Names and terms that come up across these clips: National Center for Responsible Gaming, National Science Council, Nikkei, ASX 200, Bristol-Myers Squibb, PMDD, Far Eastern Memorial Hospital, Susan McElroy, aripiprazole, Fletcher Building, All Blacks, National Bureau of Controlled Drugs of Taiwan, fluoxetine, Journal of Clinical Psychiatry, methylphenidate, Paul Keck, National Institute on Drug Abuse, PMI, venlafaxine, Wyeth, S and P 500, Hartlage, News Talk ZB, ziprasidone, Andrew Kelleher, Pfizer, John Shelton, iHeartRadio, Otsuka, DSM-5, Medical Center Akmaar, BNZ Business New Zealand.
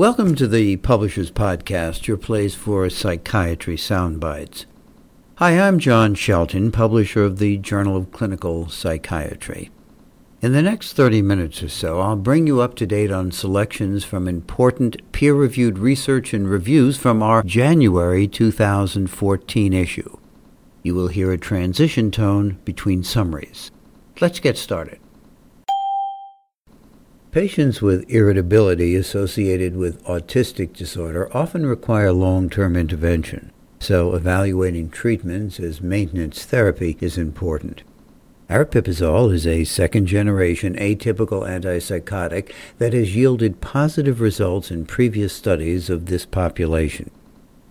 Welcome to the Publishers Podcast, your place for psychiatry soundbites. Hi, I'm John Shelton, publisher of the Journal of Clinical Psychiatry. In the next 30 minutes or so, I'll bring you up to date on selections from important peer-reviewed research and reviews from our January 2014 issue. You will hear a transition tone between summaries. Let's get started. Patients with irritability associated with autistic disorder often require long-term intervention, so evaluating treatments as maintenance therapy is important. Aripiprazole is a second-generation atypical antipsychotic that has yielded positive results in previous studies of this population.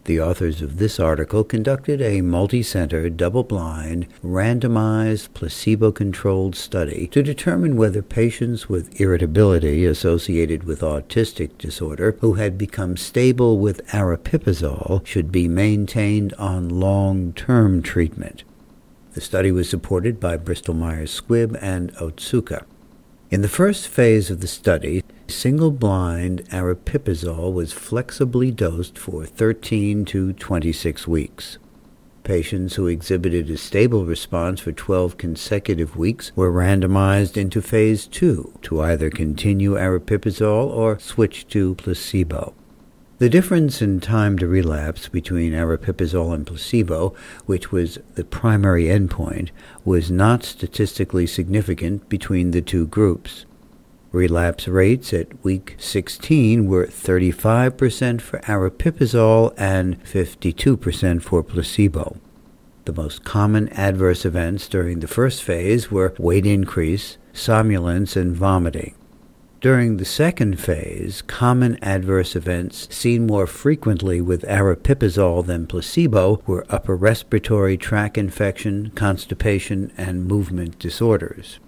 The authors of this article conducted a multi-center, double-blind, randomized, placebo-controlled study to determine whether patients with irritability associated with autistic disorder who had become stable with aripiprazole should be maintained on long-term treatment. The study was supported by Bristol-Myers Squibb and Otsuka. In the first phase of the study, single-blind aripiprazole was flexibly dosed for 13 to 26 weeks. Patients who exhibited a stable response for 12 consecutive weeks were randomized into Phase 2 to either continue aripiprazole or switch to placebo. The difference in time to relapse between aripiprazole and placebo, which was the primary endpoint, was not statistically significant between the two groups. Relapse rates at week 16 were 35% for aripiprazole and 52% for placebo. The most common adverse events during the first phase were weight increase, somnolence, and vomiting. During the second phase, common adverse events seen more frequently with aripiprazole than placebo were upper respiratory tract infection, constipation, and movement disorders.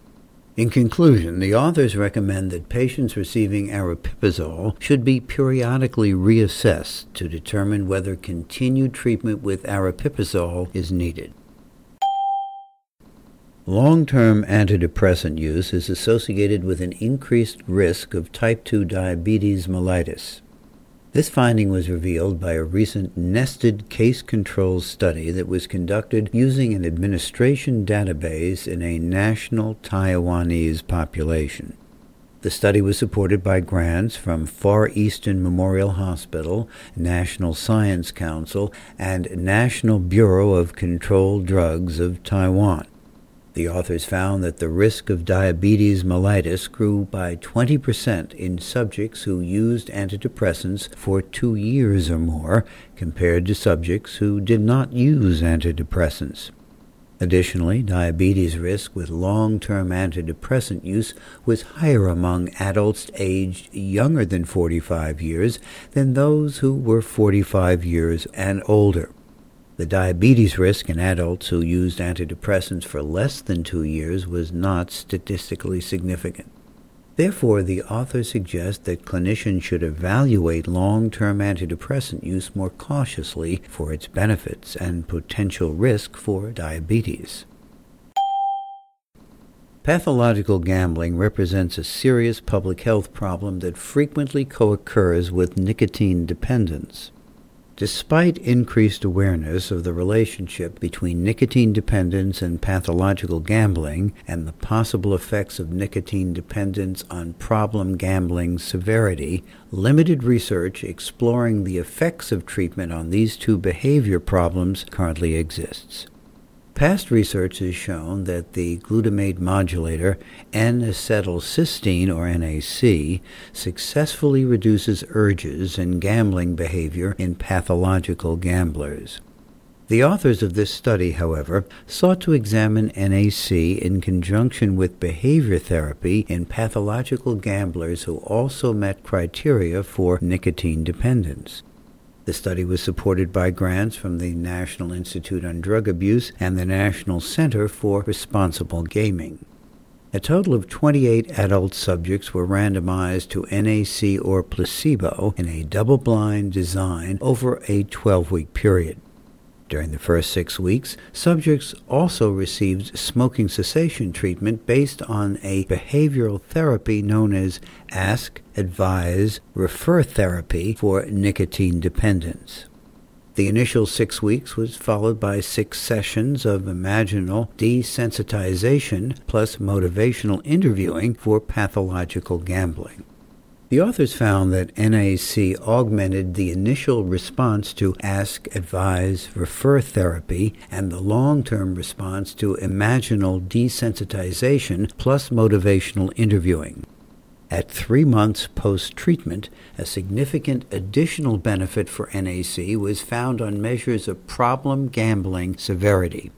In conclusion, the authors recommend that patients receiving aripiprazole should be periodically reassessed to determine whether continued treatment with aripiprazole is needed. Long-term antidepressant use is associated with an increased risk of type 2 diabetes mellitus. This finding was revealed by a recent nested case-control study that was conducted using an administration database in a national Taiwanese population. The study was supported by grants from Far Eastern Memorial Hospital, National Science Council, and National Bureau of Controlled Drugs of Taiwan. The authors found that the risk of diabetes mellitus grew by 20% in subjects who used antidepressants for 2 years or more, compared to subjects who did not use antidepressants. Additionally, diabetes risk with long-term antidepressant use was higher among adults aged younger than 45 years than those who were 45 years and older. The diabetes risk in adults who used antidepressants for less than 2 years was not statistically significant. Therefore, the authors suggest that clinicians should evaluate long-term antidepressant use more cautiously for its benefits and potential risk for diabetes. Pathological gambling represents a serious public health problem that frequently co-occurs with nicotine dependence. Despite increased awareness of the relationship between nicotine dependence and pathological gambling and the possible effects of nicotine dependence on problem gambling severity, limited research exploring the effects of treatment on these two behavior problems currently exists. Past research has shown that the glutamate modulator N-acetylcysteine, or NAC, successfully reduces urges and gambling behavior in pathological gamblers. The authors of this study, however, sought to examine NAC in conjunction with behavior therapy in pathological gamblers who also met criteria for nicotine dependence. The study was supported by grants from the National Institute on Drug Abuse and the National Center for Responsible Gaming. A total of 28 adult subjects were randomized to NAC or placebo in a double-blind design over a 12-week period. During the first 6 weeks, subjects also received smoking cessation treatment based on a behavioral therapy known as Ask, Advise, Refer therapy for nicotine dependence. The initial 6 weeks was followed by 6 sessions of imaginal desensitization plus motivational interviewing for pathological gambling. The authors found that NAC augmented the initial response to Ask, Advise, Refer therapy and the long-term response to imaginal desensitization plus motivational interviewing. At 3 months post-treatment, a significant additional benefit for NAC was found on measures of problem gambling severity.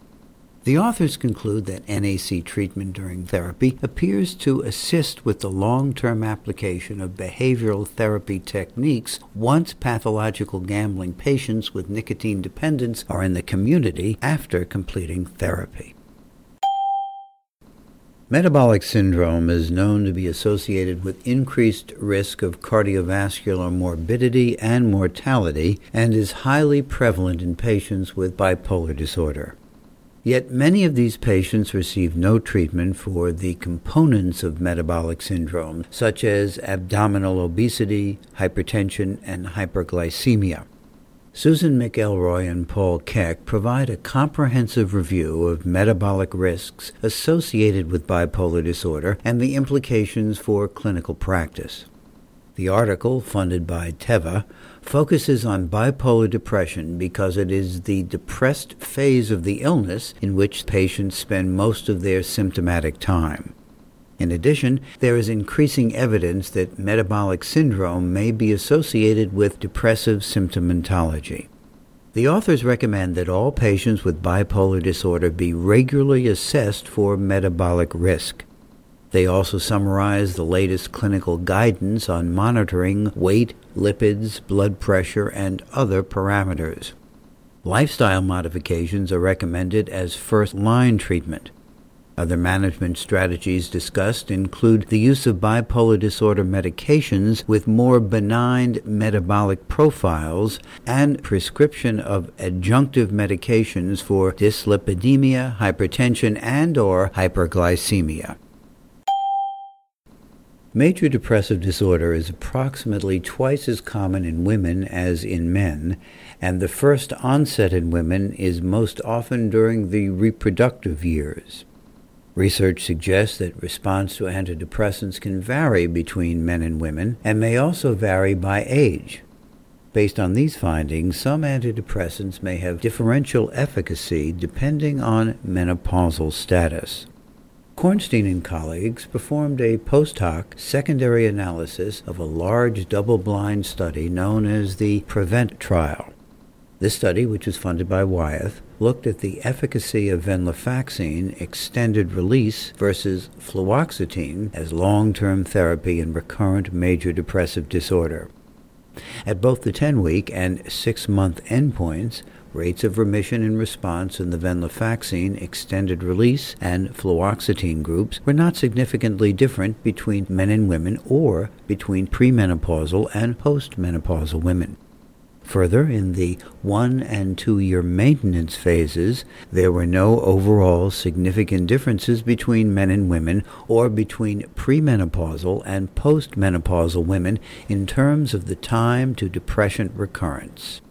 The authors conclude that NAC treatment during therapy appears to assist with the long-term application of behavioral therapy techniques once pathological gambling patients with nicotine dependence are in the community after completing therapy. Metabolic syndrome is known to be associated with increased risk of cardiovascular morbidity and mortality and is highly prevalent in patients with bipolar disorder. Yet many of these patients receive no treatment for the components of metabolic syndrome, such as abdominal obesity, hypertension, and hyperglycemia. Susan McElroy and Paul Keck provide a comprehensive review of metabolic risks associated with bipolar disorder and the implications for clinical practice. The article, funded by Teva, focuses on bipolar depression because it is the depressed phase of the illness in which patients spend most of their symptomatic time. In addition, there is increasing evidence that metabolic syndrome may be associated with depressive symptomatology. The authors recommend that all patients with bipolar disorder be regularly assessed for metabolic risk. They also summarize the latest clinical guidance on monitoring weight, lipids, blood pressure, and other parameters. Lifestyle modifications are recommended as first-line treatment. Other management strategies discussed include the use of bipolar disorder medications with more benign metabolic profiles and prescription of adjunctive medications for dyslipidemia, hypertension, and/or hyperglycemia. Major depressive disorder is approximately twice as common in women as in men, and the first onset in women is most often during the reproductive years. Research suggests that response to antidepressants can vary between men and women, and may also vary by age. Based on these findings, some antidepressants may have differential efficacy depending on menopausal status. Kornstein and colleagues performed a post hoc secondary analysis of a large double-blind study known as the PREVENT trial. This study, which was funded by Wyeth, looked at the efficacy of venlafaxine extended release versus fluoxetine as long-term therapy in recurrent major depressive disorder. At both the 10-week and 6-month endpoints, rates of remission and response in the venlafaxine extended release and fluoxetine groups were not significantly different between men and women or between premenopausal and postmenopausal women. Further, in the 1 and 2 year maintenance phases, there were no overall significant differences between men and women or between premenopausal and postmenopausal women in terms of the time to depression recurrence.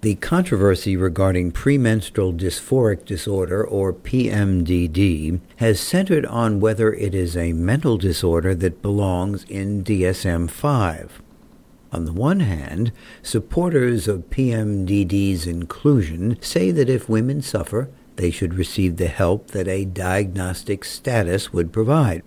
The controversy regarding premenstrual dysphoric disorder, or PMDD, has centered on whether it is a mental disorder that belongs in DSM-5. On the one hand, supporters of PMDD's inclusion say that if women suffer, they should receive the help that a diagnostic status would provide.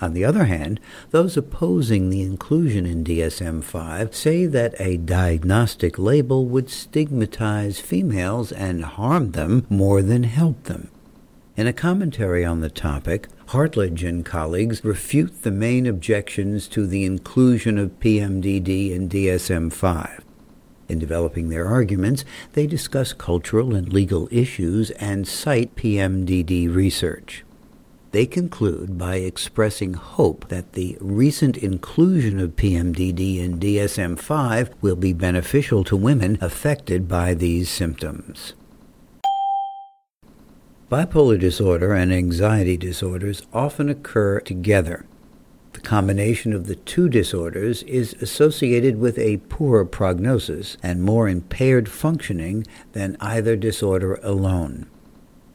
On the other hand, those opposing the inclusion in DSM-5 say that a diagnostic label would stigmatize females and harm them more than help them. In a commentary on the topic, Hartlage and colleagues refute the main objections to the inclusion of PMDD in DSM-5. In developing their arguments, they discuss cultural and legal issues and cite PMDD research. They conclude by expressing hope that the recent inclusion of PMDD in DSM-5 will be beneficial to women affected by these symptoms. Bipolar disorder and anxiety disorders often occur together. The combination of the two disorders is associated with a poorer prognosis and more impaired functioning than either disorder alone.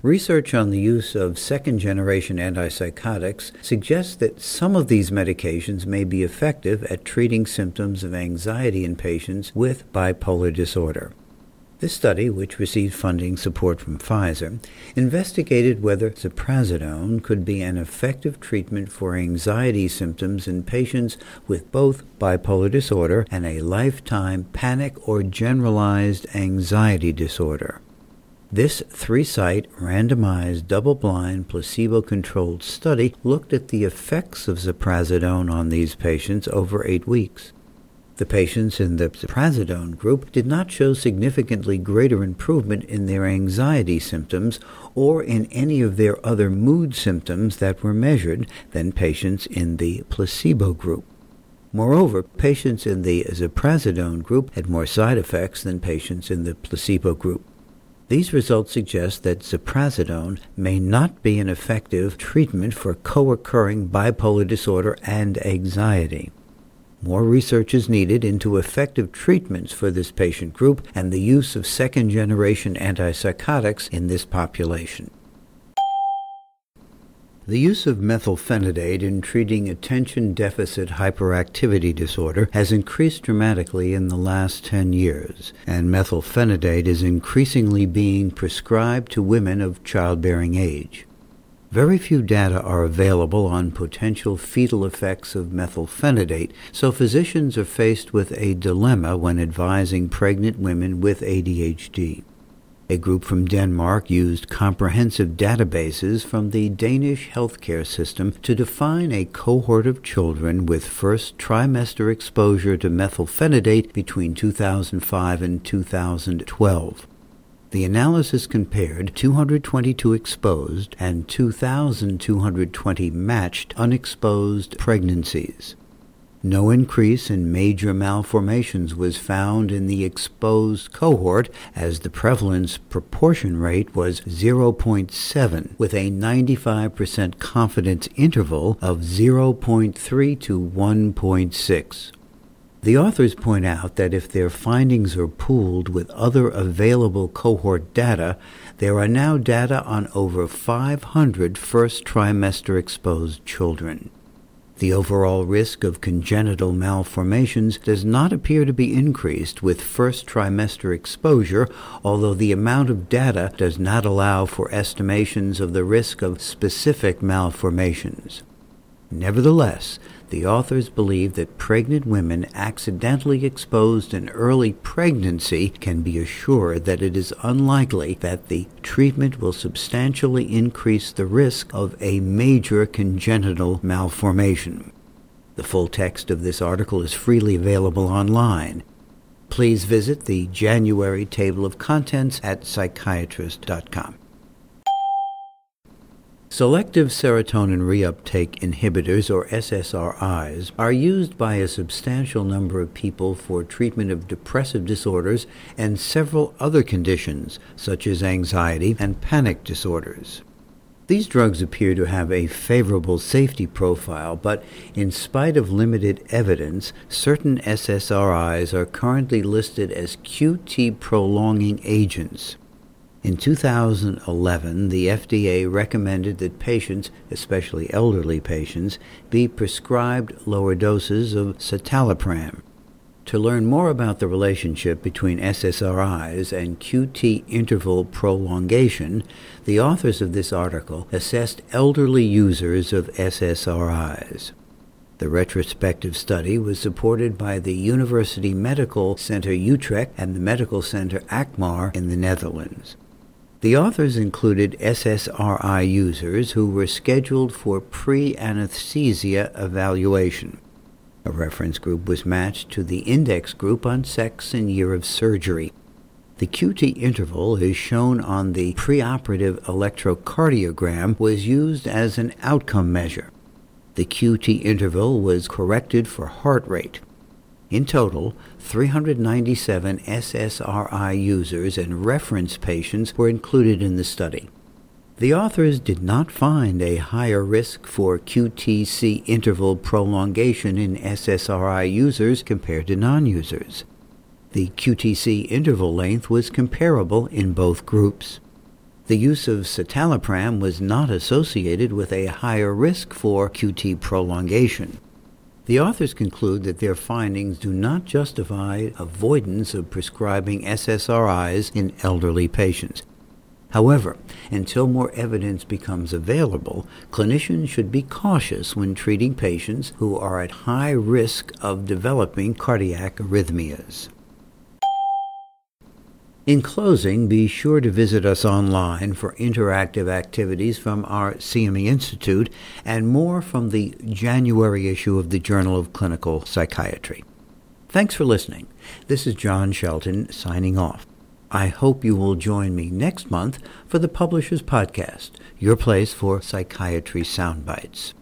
Research on the use of second-generation antipsychotics suggests that some of these medications may be effective at treating symptoms of anxiety in patients with bipolar disorder. This study, which received funding support from Pfizer, investigated whether ziprasidone could be an effective treatment for anxiety symptoms in patients with both bipolar disorder and a lifetime panic or generalized anxiety disorder. This 3-site, randomized, double-blind, placebo-controlled study looked at the effects of ziprasidone on these patients over 8 weeks. The patients in the ziprasidone group did not show significantly greater improvement in their anxiety symptoms or in any of their other mood symptoms that were measured than patients in the placebo group. Moreover, patients in the ziprasidone group had more side effects than patients in the placebo group. These results suggest that ziprasidone may not be an effective treatment for co-occurring bipolar disorder and anxiety. More research is needed into effective treatments for this patient group and the use of second-generation antipsychotics in this population. The use of methylphenidate in treating attention deficit hyperactivity disorder has increased dramatically in the last 10 years, and methylphenidate is increasingly being prescribed to women of childbearing age. Very few data are available on potential fetal effects of methylphenidate, so physicians are faced with a dilemma when advising pregnant women with ADHD. A group from Denmark used comprehensive databases from the Danish healthcare system to define a cohort of children with first trimester exposure to methylphenidate between 2005 and 2012. The analysis compared 222 exposed and 2,220 matched unexposed pregnancies. No increase in major malformations was found in the exposed cohort, as the prevalence proportion rate was 0.7, with a 95% confidence interval of 0.3 to 1.6. The authors point out that if their findings are pooled with other available cohort data, there are now data on over 500 first trimester exposed children. The overall risk of congenital malformations does not appear to be increased with first trimester exposure, although the amount of data does not allow for estimations of the risk of specific malformations. Nevertheless, the authors believe that pregnant women accidentally exposed in early pregnancy can be assured that it is unlikely that the treatment will substantially increase the risk of a major congenital malformation. The full text of this article is freely available online. Please visit the January table of contents at psychiatrist.com. Selective serotonin reuptake inhibitors, or SSRIs, are used by a substantial number of people for treatment of depressive disorders and several other conditions, such as anxiety and panic disorders. These drugs appear to have a favorable safety profile, but in spite of limited evidence, certain SSRIs are currently listed as QT prolonging agents. In 2011, the FDA recommended that patients, especially elderly patients, be prescribed lower doses of citalopram. To learn more about the relationship between SSRIs and QT interval prolongation, the authors of this article assessed elderly users of SSRIs. The retrospective study was supported by the University Medical Center Utrecht and the Medical Center Akmaar in the Netherlands. The authors included SSRI users who were scheduled for pre-anesthesia evaluation. A reference group was matched to the index group on sex and year of surgery. The QT interval is shown on the preoperative electrocardiogram was used as an outcome measure. The QT interval was corrected for heart rate. In total, 397 SSRI users and reference patients were included in the study. The authors did not find a higher risk for QTc interval prolongation in SSRI users compared to non-users. The QTc interval length was comparable in both groups. The use of citalopram was not associated with a higher risk for QT prolongation. The authors conclude that their findings do not justify avoidance of prescribing SSRIs in elderly patients. However, until more evidence becomes available, clinicians should be cautious when treating patients who are at high risk of developing cardiac arrhythmias. In closing, be sure to visit us online for interactive activities from our CME Institute and more from the January issue of the Journal of Clinical Psychiatry. Thanks for listening. This is John Shelton signing off. I hope you will join me next month for the Publishers Podcast, your place for psychiatry soundbites.